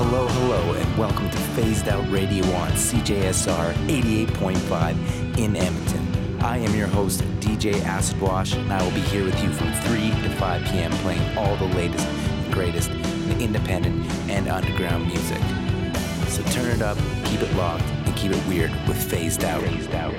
Hello, hello, and welcome to Phased Out Radio on CJSR 88.5 in Edmonton. I am your host, DJ Acid Wash, and I will be here with you from 3 to 5 p.m. playing all the latest and greatest in independent and underground music. So turn it up, keep it locked, and keep it weird with Phased Out. Phased Out.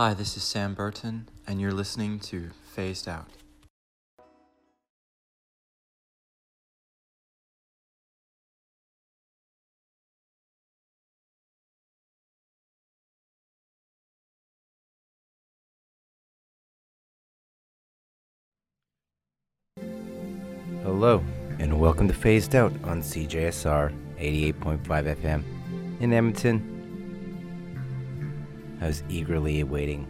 Hi, this is Sam Burton, and you're listening to Phased Out. Hello, and welcome to Phased Out on CJSR 88.5 FM in Edmonton. I was eagerly awaiting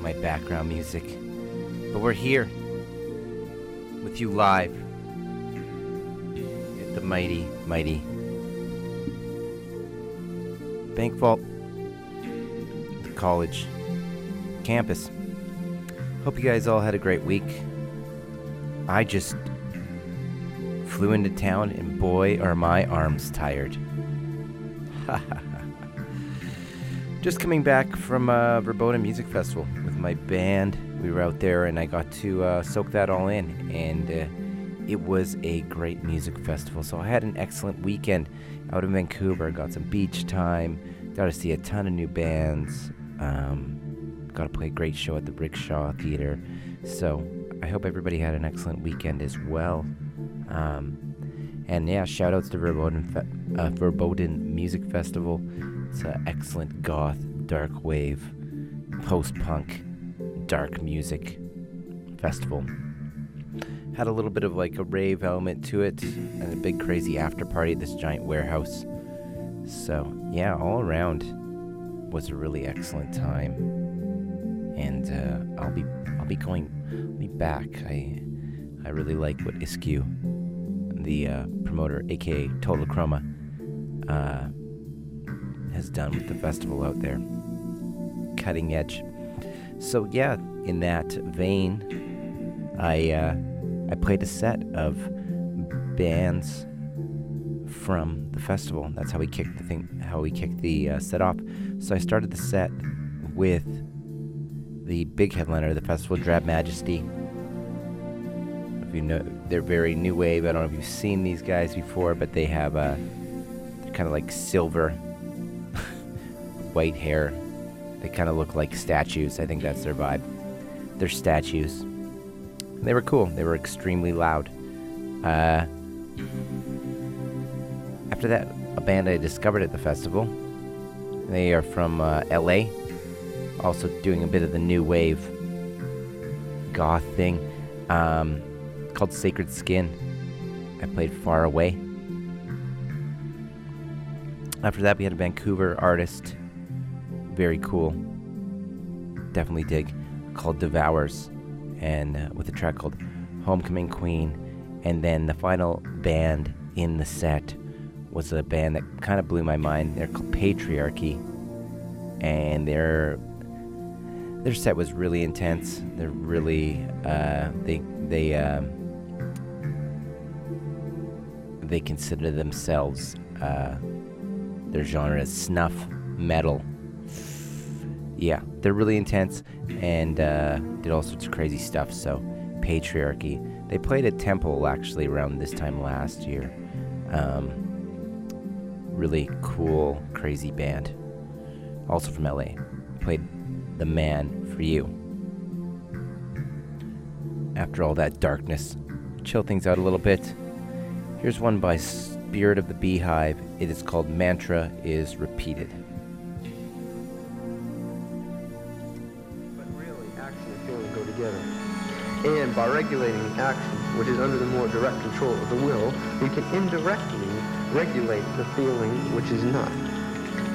my background music, but we're here with you live at the mighty, mighty bank vault, the college campus. Hope you guys all had a great week. I just flew into town, and boy, are my arms tired. Haha. Just coming back from Verboden Music Festival with my band. We were out there and I got to soak that all in, and it was a great music festival. So I had an excellent weekend out in Vancouver. Got some beach time, got to see a ton of new bands, got to play a great show at the Rickshaw Theater. So I hope everybody had an excellent weekend as well. And yeah, shout outs to Verboden Music Festival. It's an excellent goth, dark wave, post-punk, dark music festival. Had a little bit of like a rave element to it, and a big crazy after party at this giant warehouse. So yeah, all around was a really excellent time. And I'll be back. I really like what Isku, the promoter, aka Total Chroma, has done with the festival out there. Cutting edge. So yeah, in that vein, I played a set of bands from the festival. That's how we kicked the thing. How we kicked the set off. So I started the set with the big headliner of the festival, Drab Majesty. If you know, they're very new wave. I don't know if you've seen these guys before, but they have they're kind of like silver. White hair. They kind of look like statues. I think that's their vibe. They're statues. And they were cool. They were extremely loud. After that, a band I discovered at the festival. They are from LA. Also doing a bit of the new wave goth thing. Called Sacred Skin. I played Far Away. After that, we had a Vancouver artist. Very cool, definitely dig, called Devours, and with a track called Homecoming Queen. And then the final band in the set was a band that kind of blew my mind. They're called Patriarchy, and their set was really intense. They're really they consider themselves their genre as snuff metal. Yeah, they're really intense and did all sorts of crazy stuff. So, Patriarchy. They played at Temple, actually, around this time last year. Really cool, crazy band. Also from LA. Played The Man For You. After all that darkness, chill things out a little bit. Here's one by Spirit of the Beehive. It is called Mantra Is Repeated. And by regulating action, which is under the more direct control of the will, we can indirectly regulate the feeling which is not.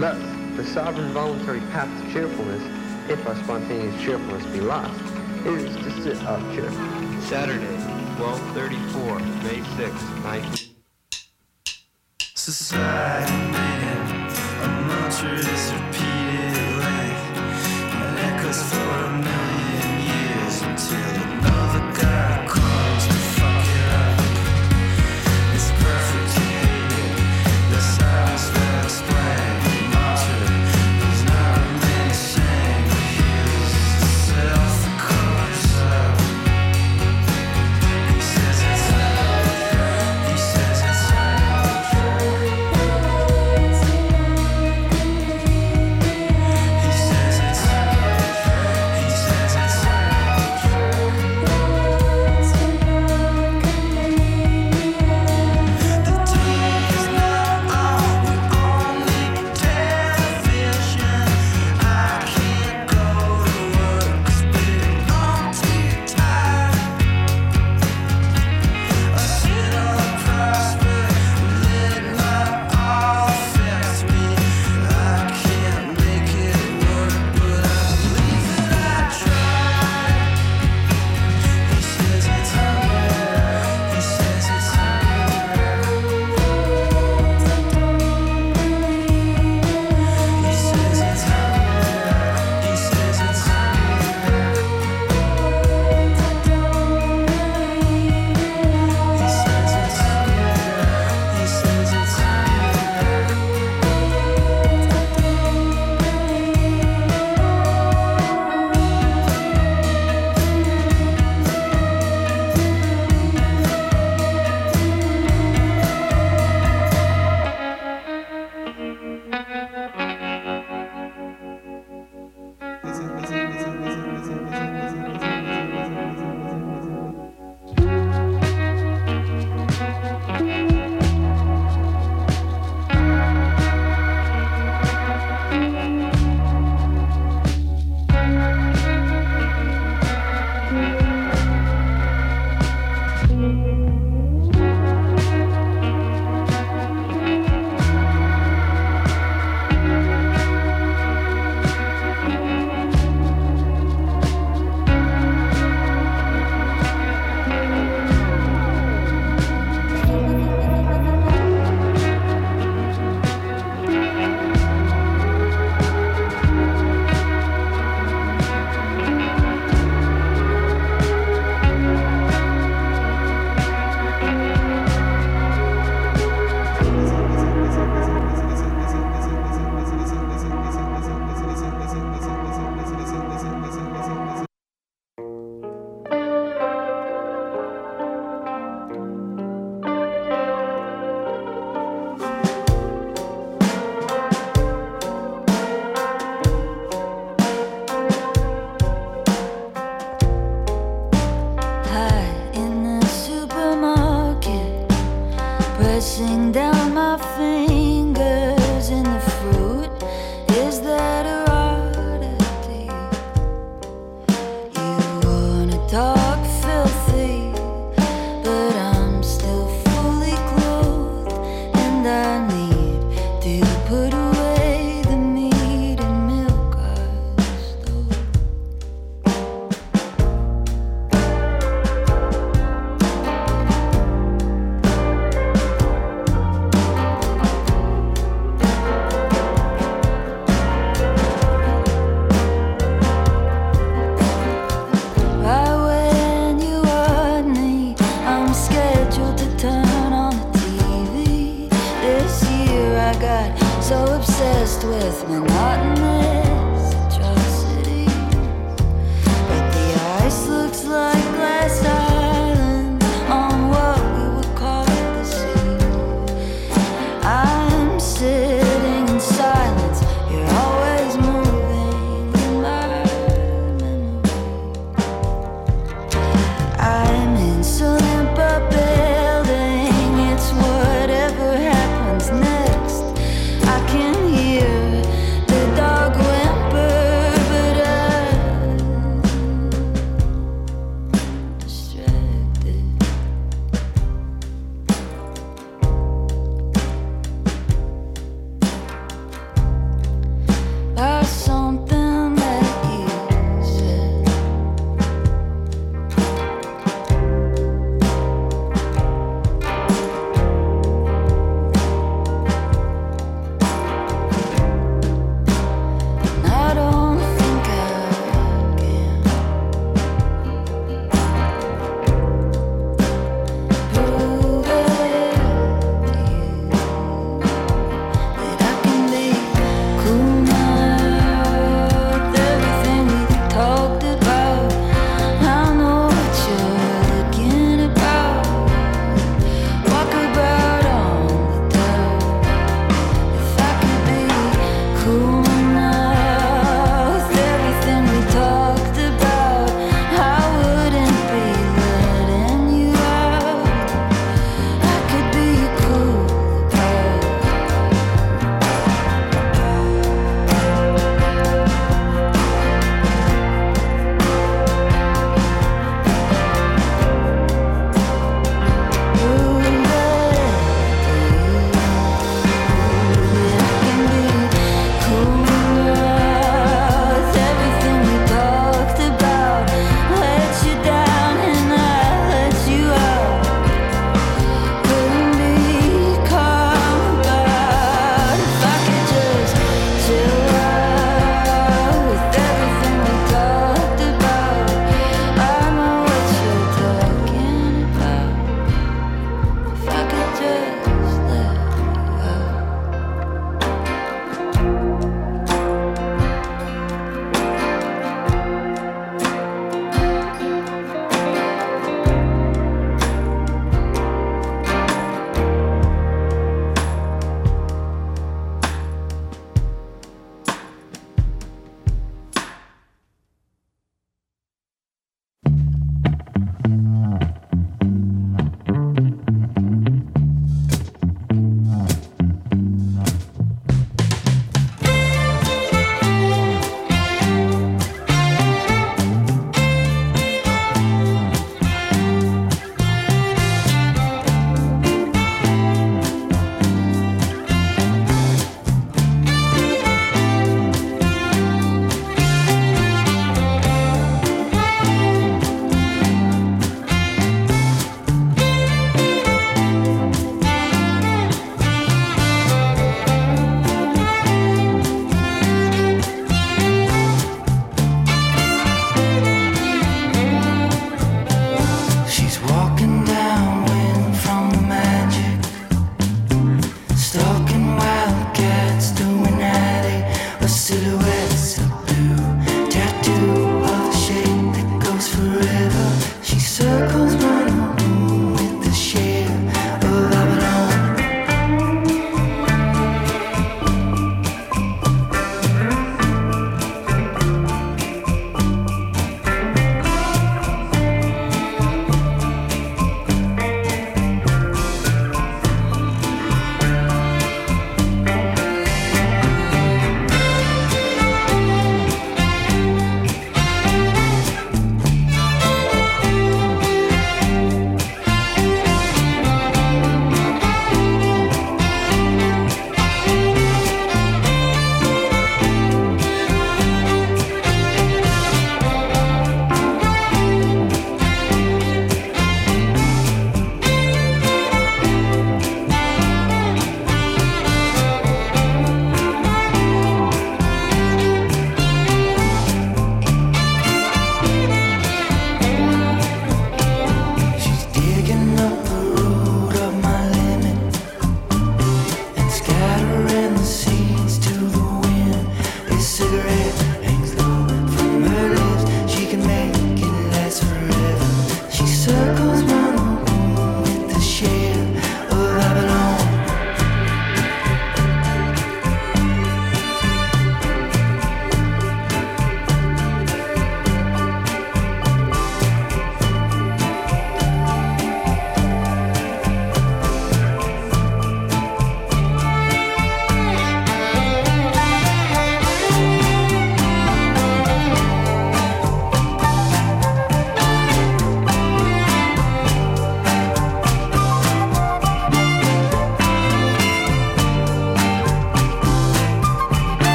Thus, the sovereign voluntary path to cheerfulness, if our spontaneous cheerfulness be lost, is to sit up cheerfully. Saturday, 12:34, May 6, 19... Society, man, a mantra is repeated like an echoes for a million years until another guy comes to fuck it up. It's perfect to hate it. The silence will explain the mantra. There's not many shame that heals itself and covers up. He says it's love. He says it's love.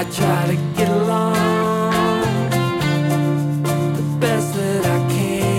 I try to get along the best that I can.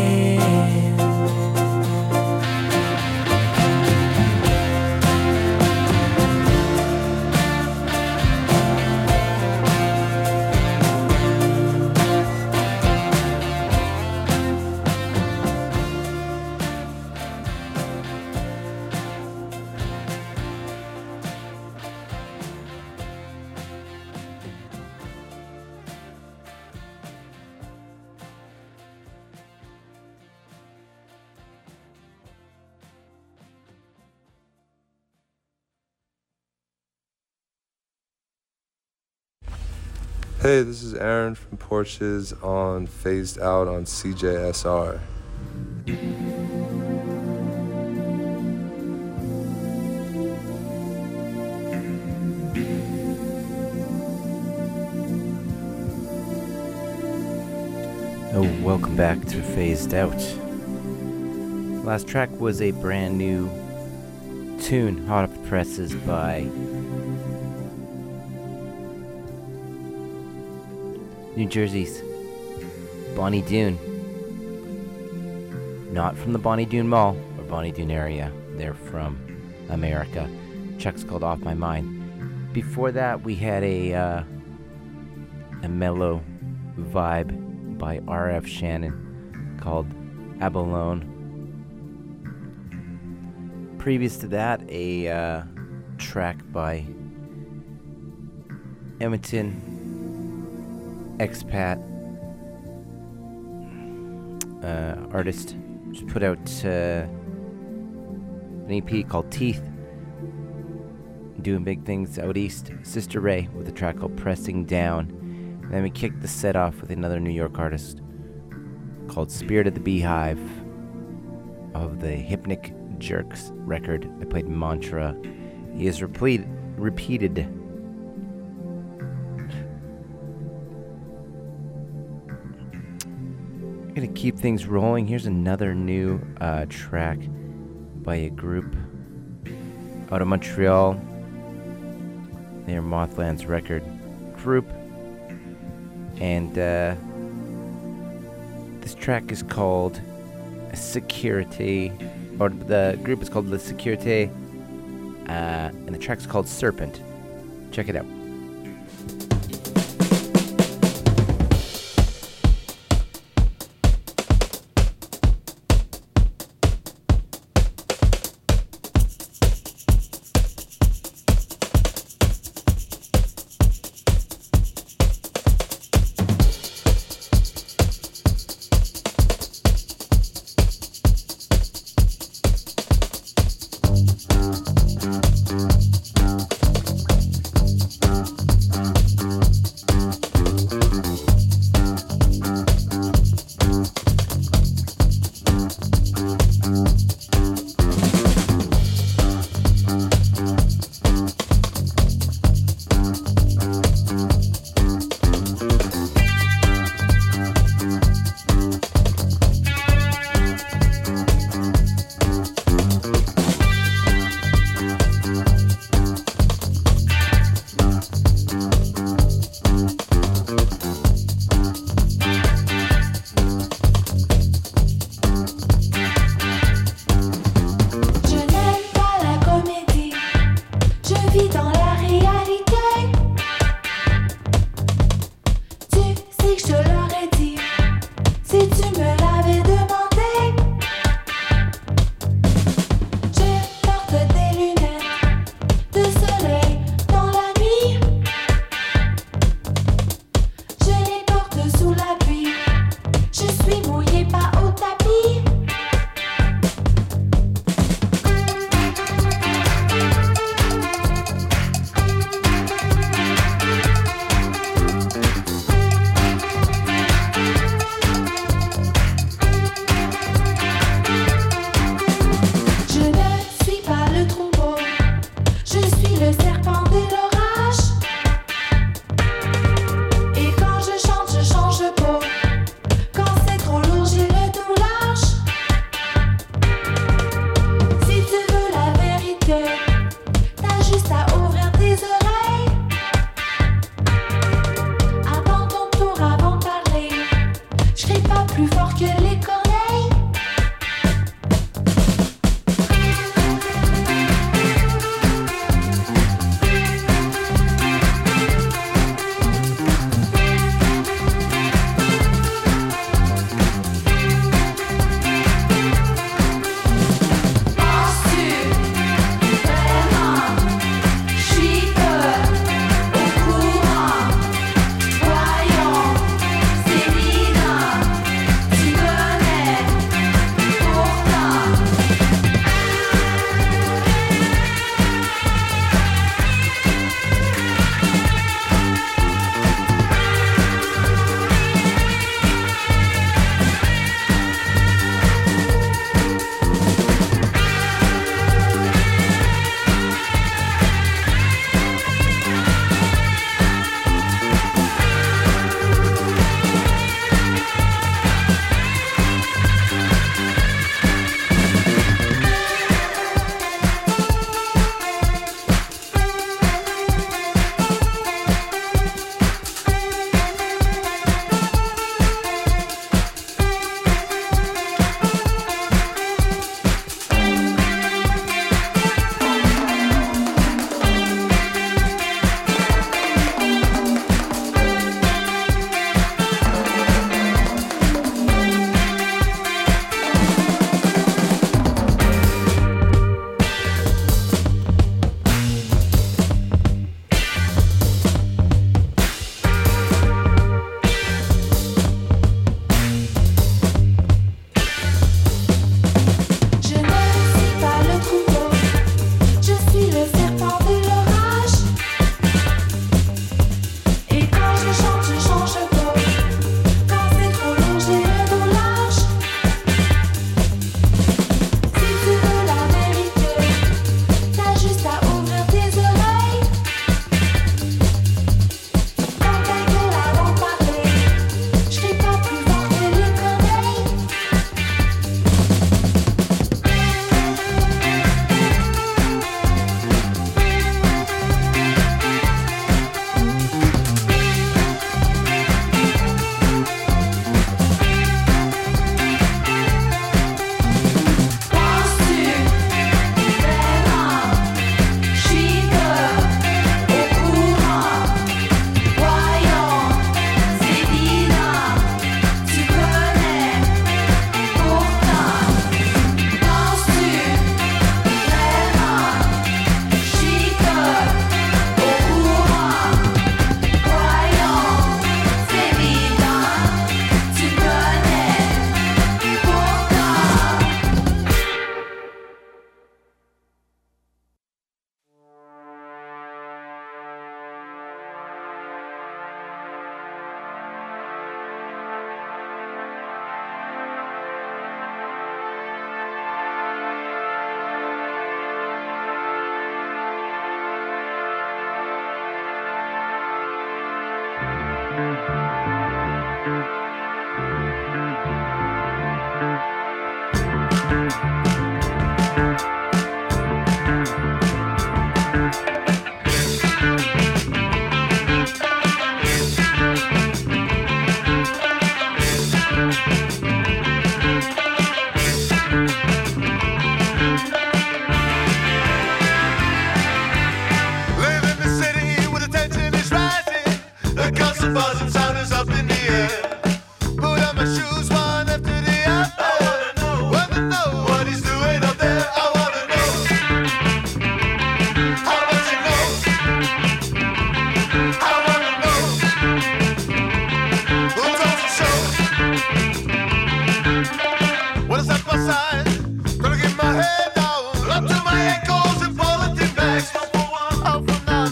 Hey, this is Aaron from Porches on Phased Out on CJSR. Oh, welcome back to Phased Out. Last track was a brand new tune, Hot Off the Presses by New Jersey's Bonny Doon. Not from the Bonny Doon Mall or Bonny Doon area. They're from America. Chuck's called Off My Mind. Before that, we had a mellow vibe by RF Shannon called Abalone. Previous to that, a track by Edmonton expat artist. She put out an EP called Teeth. Doing big things out east. Sister Ray with a track called Pressing Down. And then we kicked the set off with another New York artist called Spirit of the Beehive of the Hypnic Jerks record. I played Mantra. He is repeated. To keep things rolling, here's another new track by a group out of Montreal. They're Mothlands Record Group, and this track is called Sécurité, or the group is called La Sécurité, and the track's called Serpent. Check it out.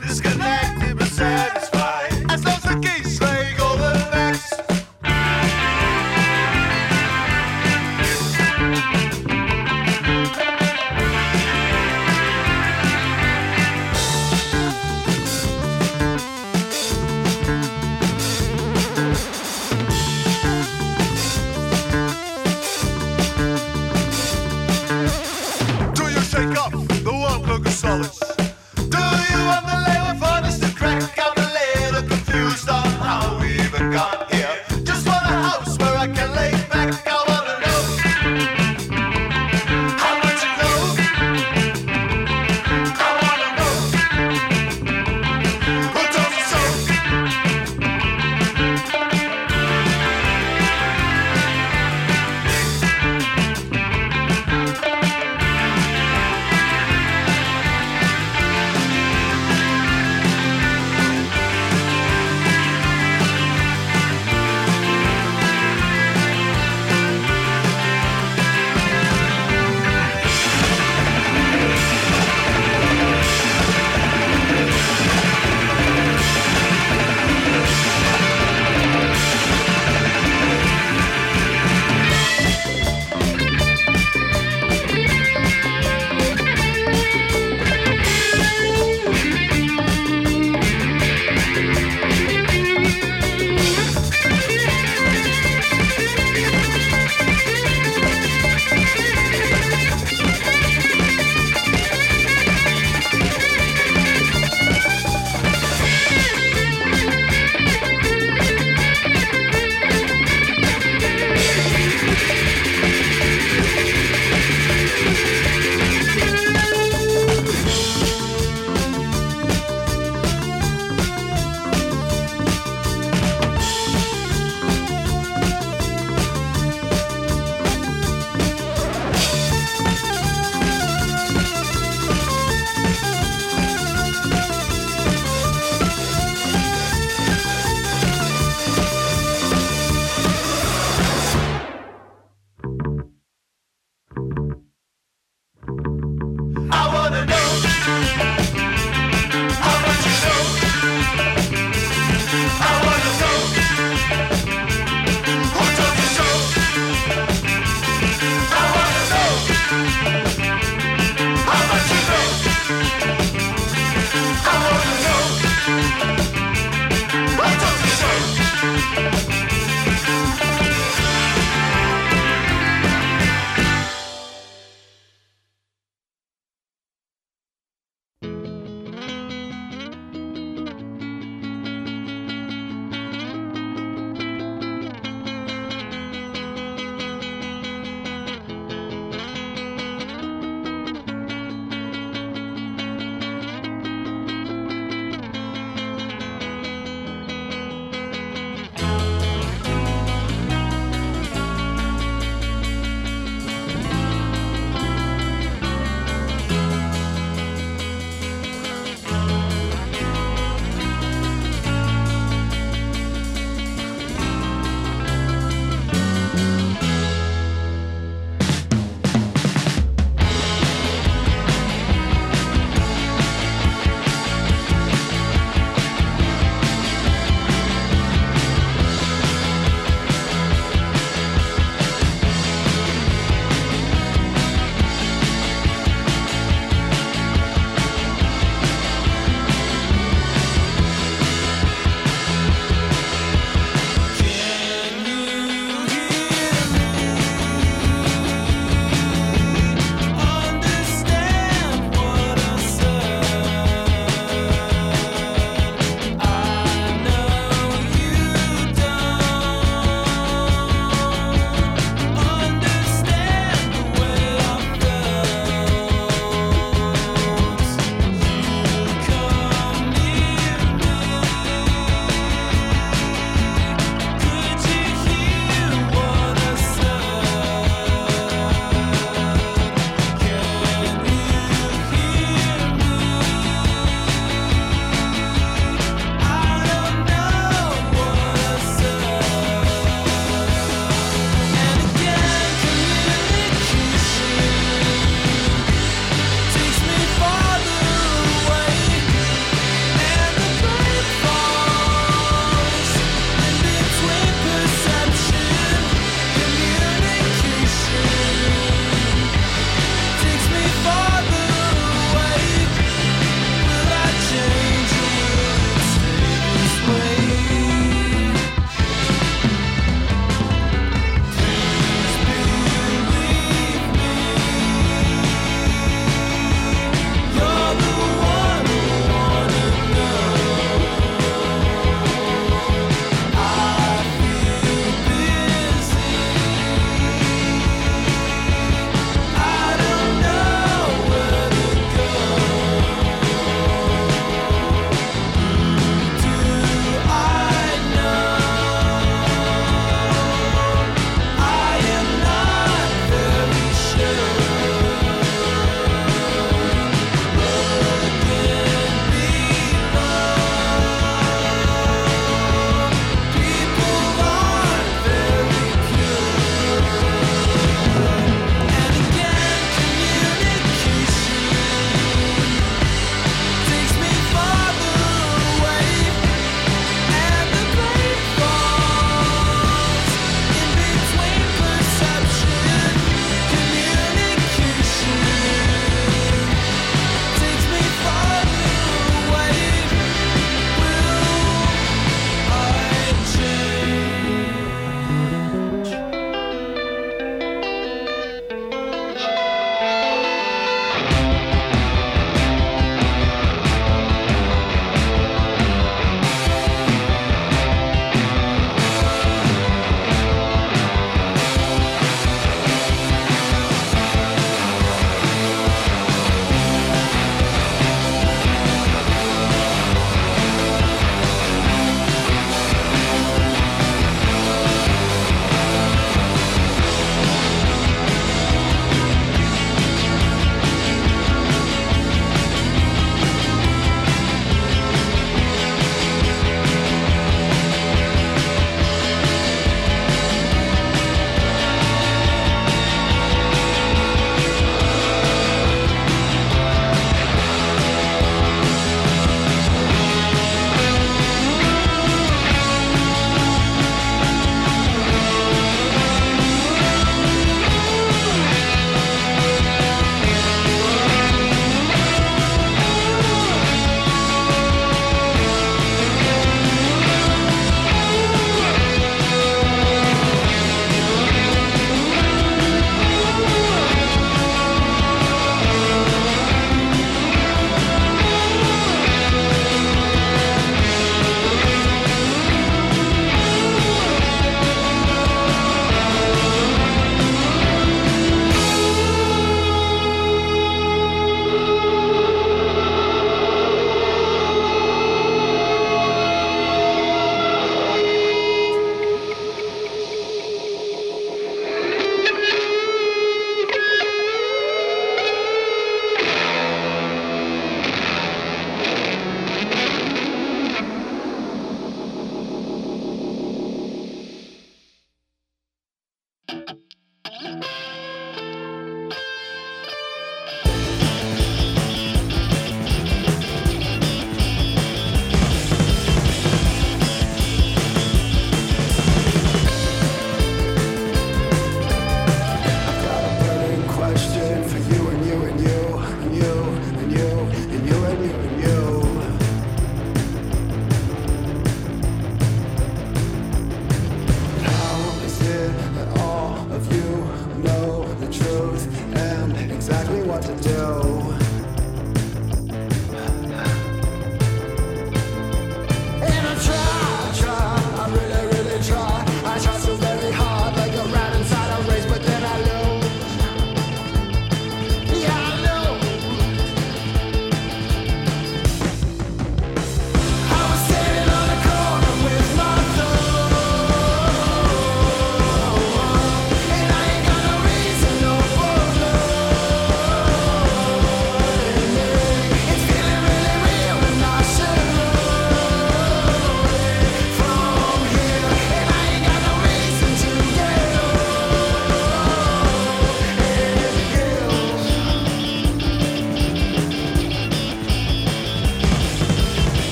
Disconnected but satisfied. As love's the case,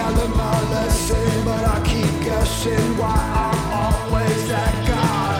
got the mollison, but I keep guessing why I'm always that guy.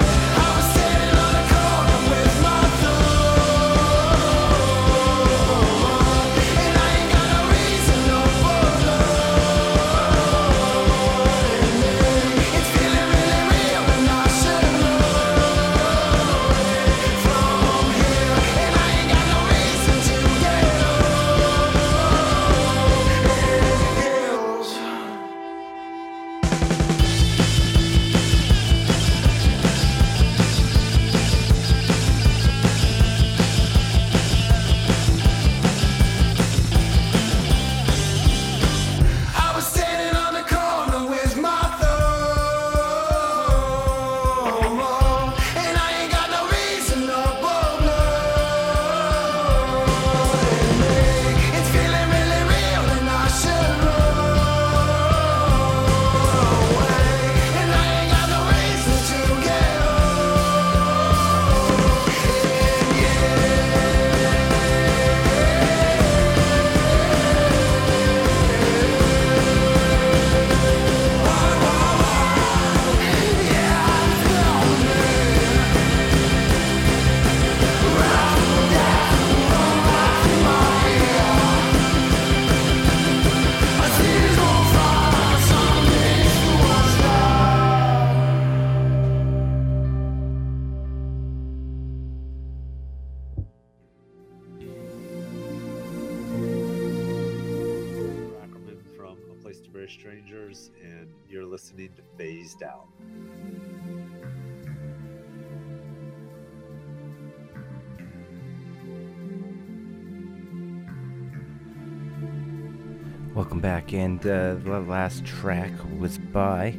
Welcome back, and the last track was by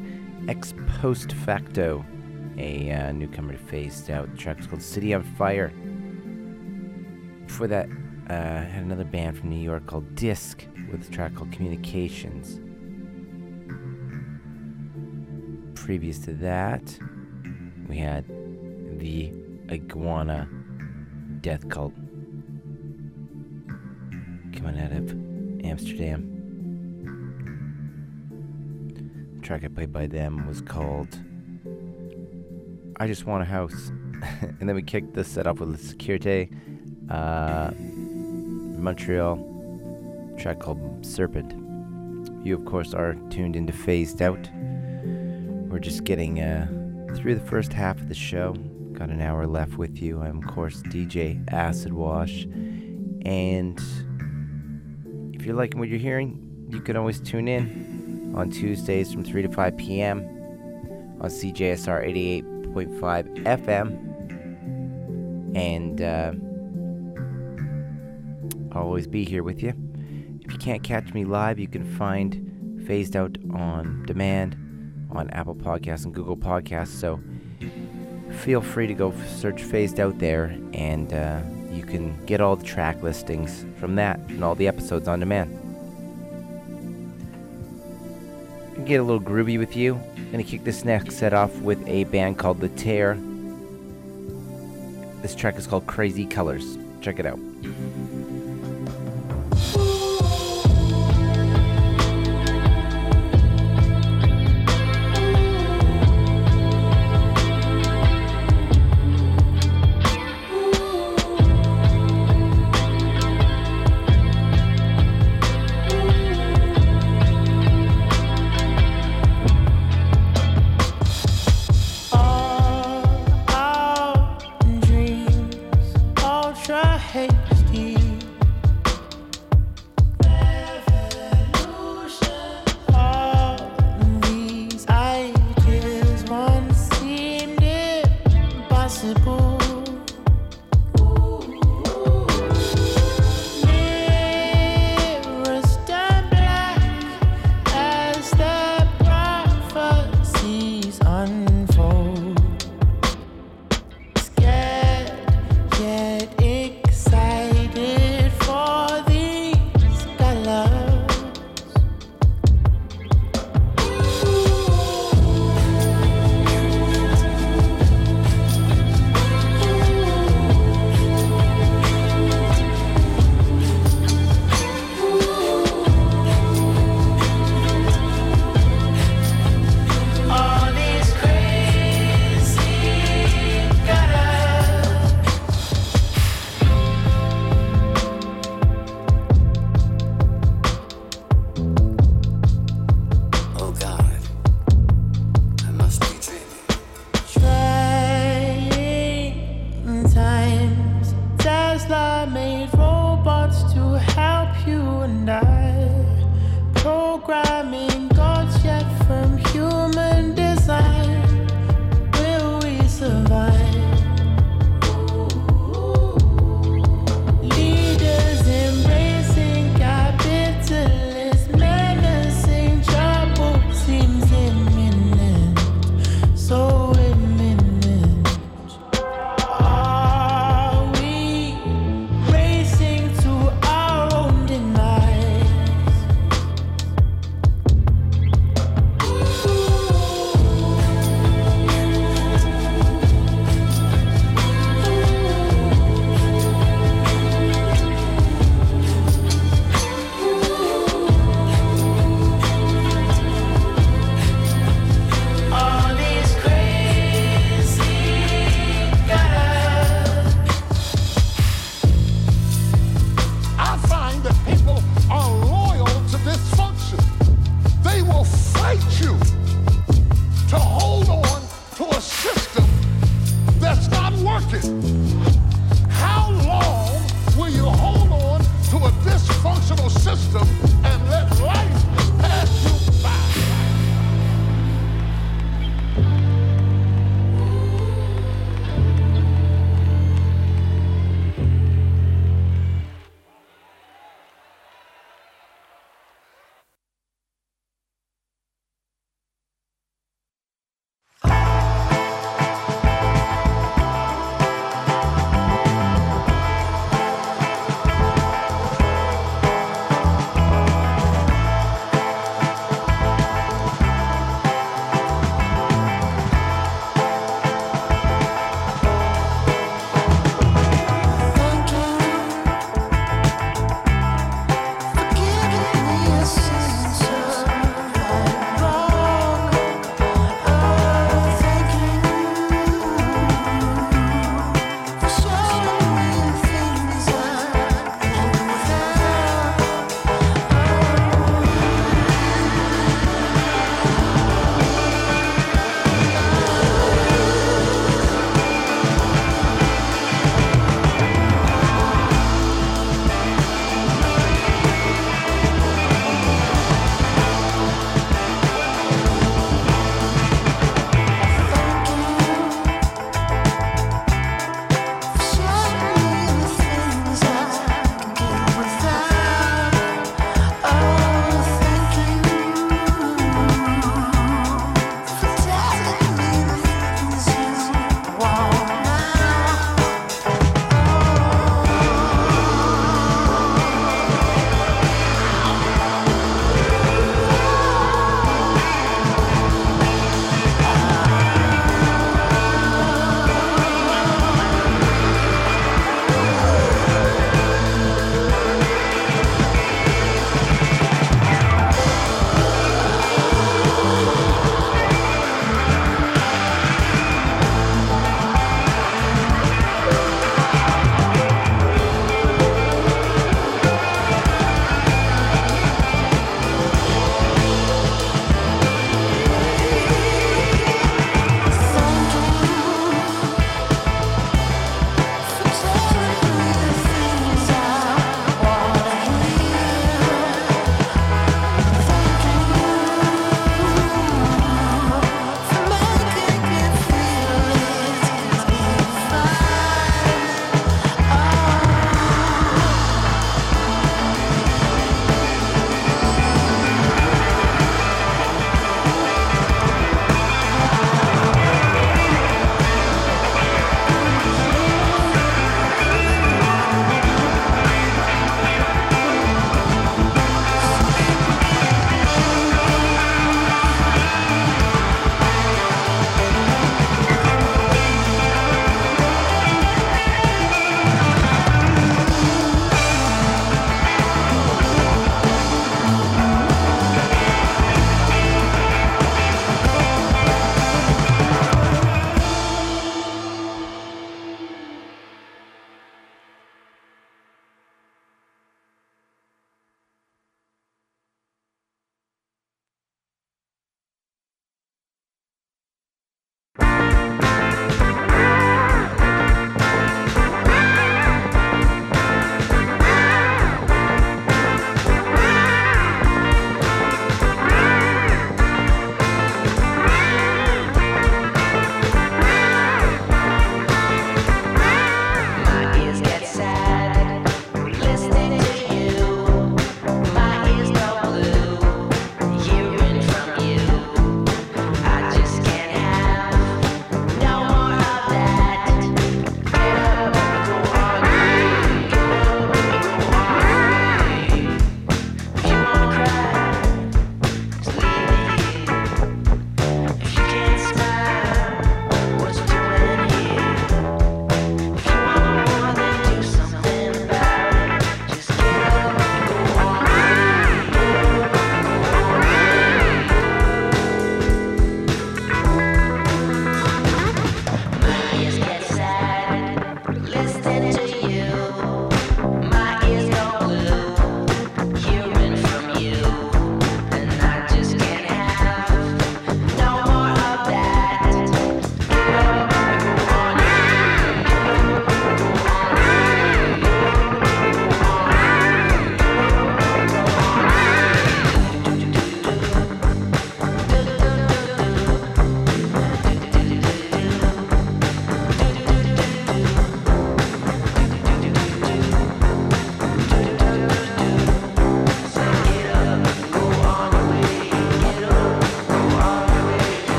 Ex Post Facto, a newcomer to Phased Out. The track's called City on Fire. Before that, I had another band from New York called Disc with a track called Communications. Previous to that, we had the Iguana Death Cult coming out of Amsterdam. The track I played by them was called I Just Want a House. And then we kicked this set off with La Sécurité, Montreal, track called Serpent. You, of course, are tuned into Phased Out. We're just getting through the first half of the show. Got an hour left with you. I'm, of course, DJ Acid Wash. And if you're liking what you're hearing, you can always tune in on Tuesdays from 3 to 5 p.m. on CJSR 88.5 FM. And I'll always be here with you. If you can't catch me live, you can find Phased Out on demand on Apple Podcasts and Google Podcasts, so feel free to go search Phased Out there, and you can get all the track listings from that and all the episodes on demand. Get a little groovy with you. I'm gonna kick this next set off with a band called The Tear. This track is called Crazy Colors. Check it out. Extra hasty.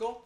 go.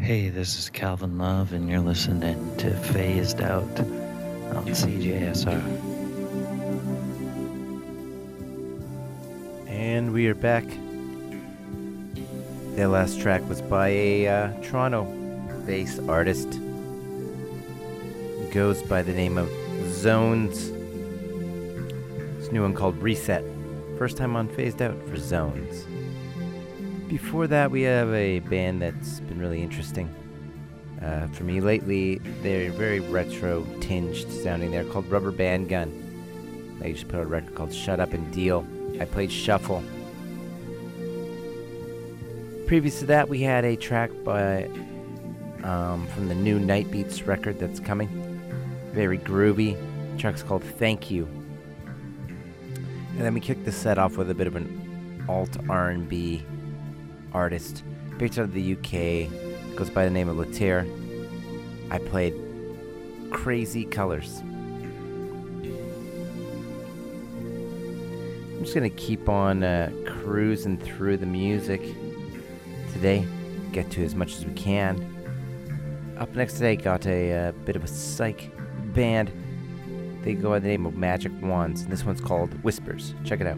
Hey, this is Calvin Love, and you're listening to Phased Out on CJSR. And we are back. That last track was by a Toronto-based artist. Goes by the name of Zones. This new one called Reset. First time on Phased Out for Zones. Before that, we have a band that's been really interesting for me lately. They're very retro-tinged sounding. They're called Rubber Band Gun. They just put out a record called Shut Up and Deal. I played Shuffle. Previous to that, we had a track by from the new Night Beats record that's coming. Very groovy. The track's called Thank You. And then we kicked the set off with a bit of an alt R&B artist based out of the UK, goes by the name of Latir. I played Crazy Colors. I'm just gonna keep on cruising through the music today, get to as much as we can. Up next today, got a bit of a psych band. They go by the name of Magic Wands, and this one's called Whispers. Check it out.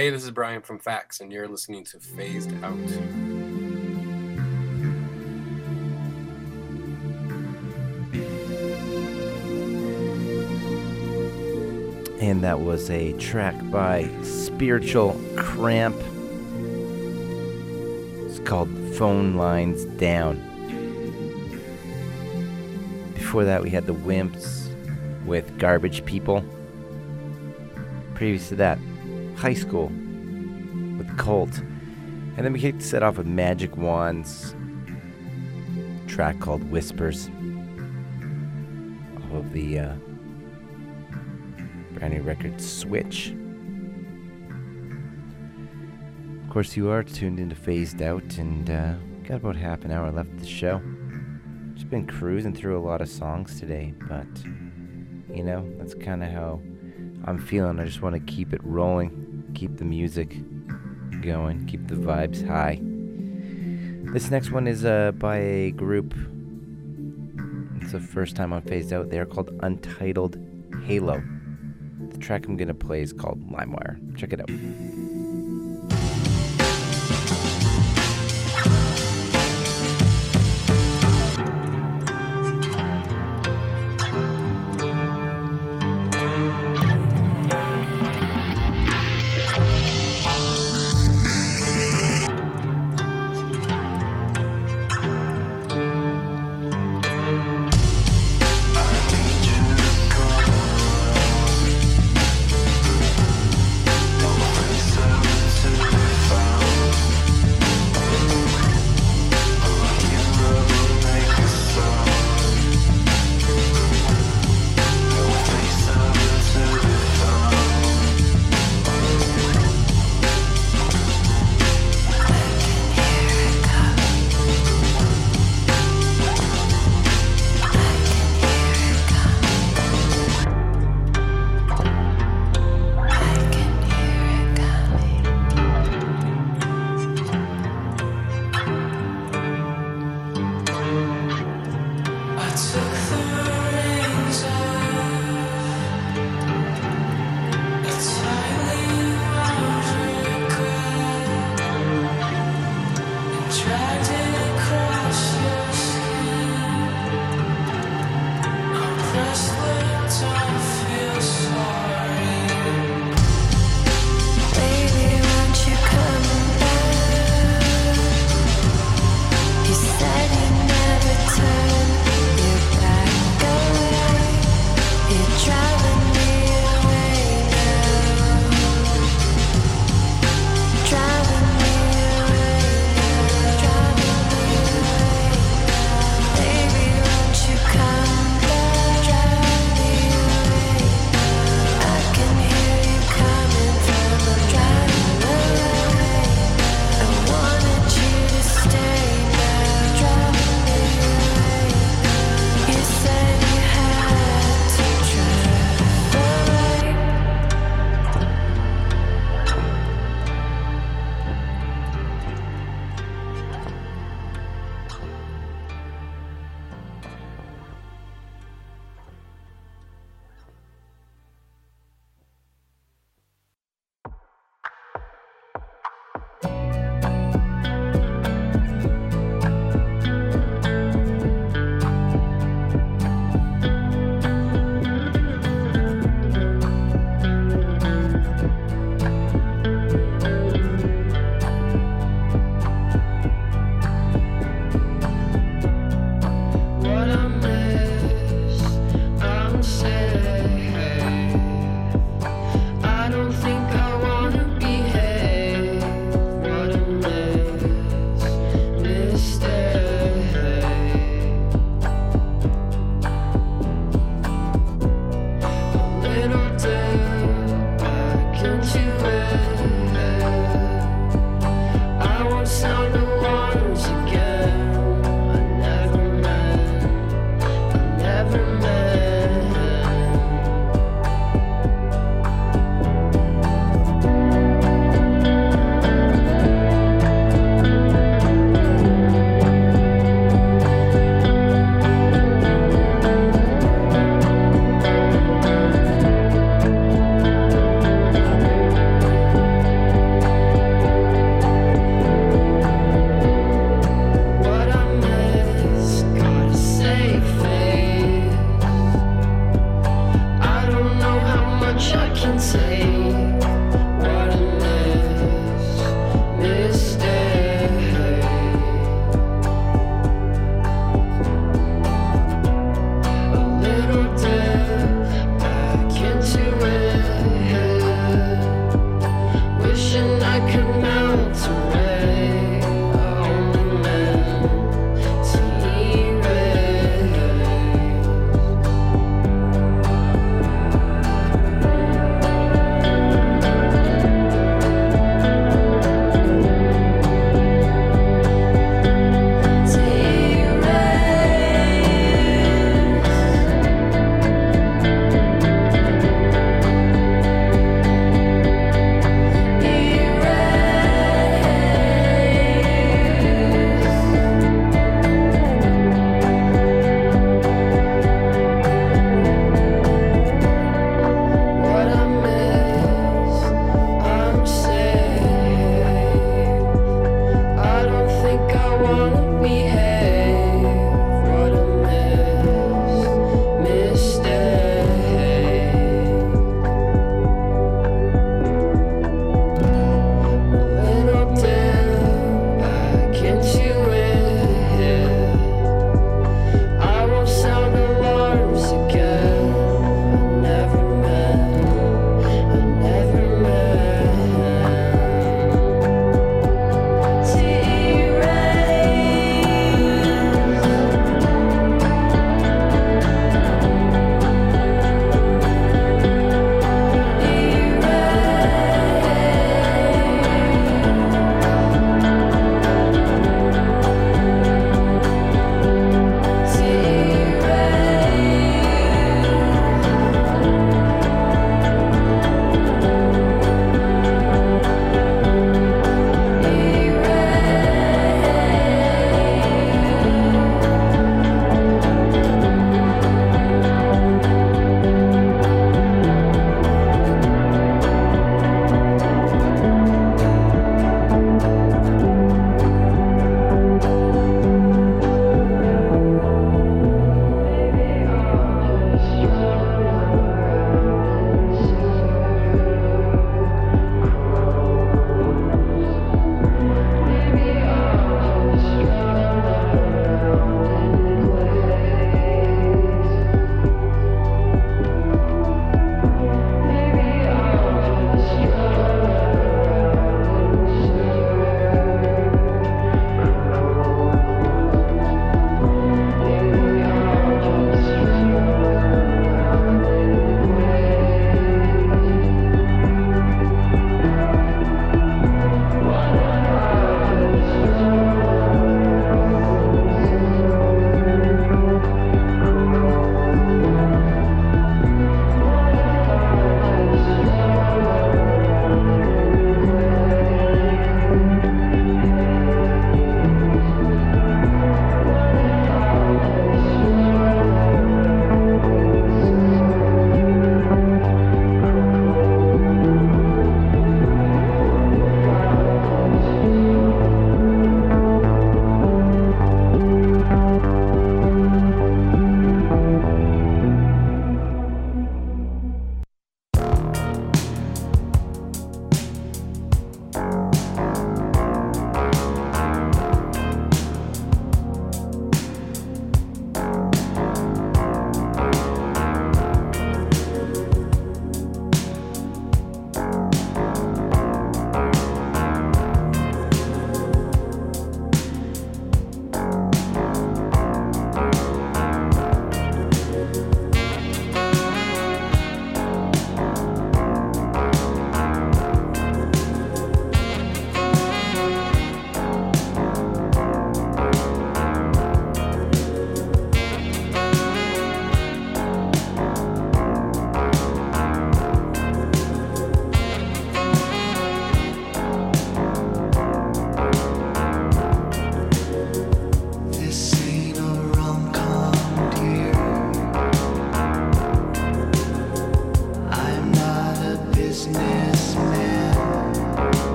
Hey, this is Brian from Facts, and you're listening to Phased Out. And that was a track by Spiritual Cramp. It's called Phone Lines Down. Before that, we had the Wimps with Garbage People. Previous to that, High School with Cult, and then we kicked set off with Magic Wands, a track called Whispers, off of the brand new record Switch. Of course, you are tuned into Phased Out, and got about half an hour left of the show. Just been cruising through a lot of songs today, but you know, that's kind of how I'm feeling. I just want to keep it rolling. Keep the music going, keep the vibes high. This next one is by a group. It's the first time I'm Phased Out. They're called Untitled Halo. The track I'm going to play is called LimeWire. Check it out.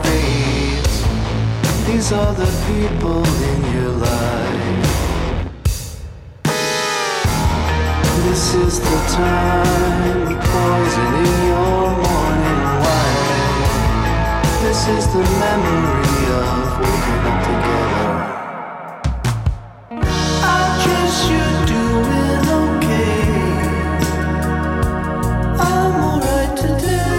fades. These are the people in your life. This is the time, the poison in your morning light. This is the memory of waking up together. I guess you're doing okay. I'm alright today.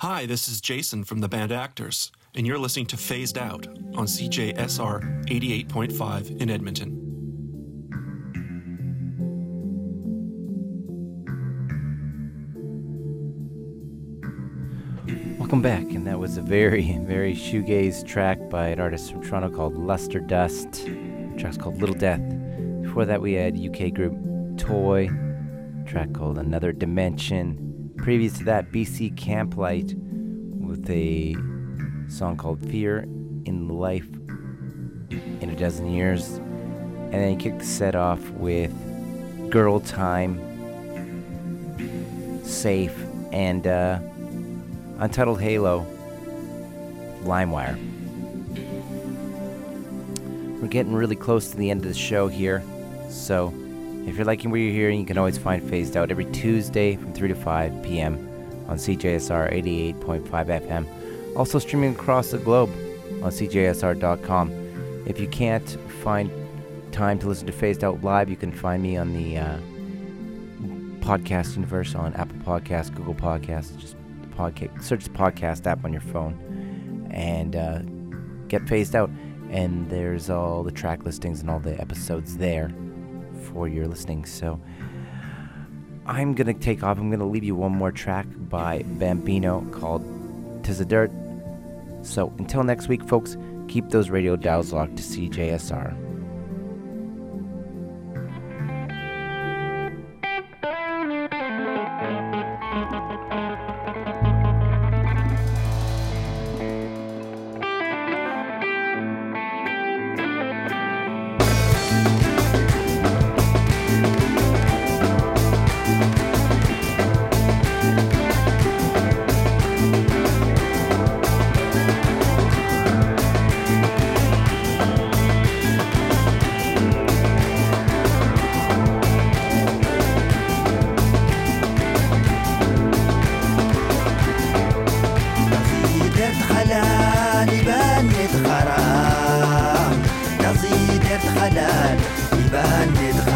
Hi, this is Jason from the band Actors, and you're listening to Phased Out on CJSR 88.5 in Edmonton. Welcome back, and that was a very, very shoegaze track by an artist from Toronto called Luster Dust. The track's called Little Death. Before that, we had UK group Toy, a track called Another Dimension. Previous to that, BC Camplight with a song called Fear in Life in a Dozen Years. And then he kicked the set off with Girl Time, Safe, and Untitled Halo, LimeWire. We're getting really close to the end of the show here, so if you're liking what you're hearing, you can always find Phased Out every Tuesday from 3 to 5 p.m. on CJSR 88.5 FM. Also streaming across the globe on CJSR.com. If you can't find time to listen to Phased Out live, you can find me on the podcast universe on Apple Podcasts, Google Podcasts, just search the podcast app on your phone and get Phased Out, and there's all the track listings and all the episodes there for your listening. So I'm gonna take off. I'm gonna leave you one more track by Bombino called Tis the Dirt. So until next week, folks, keep those radio dials locked to CJSR. Let's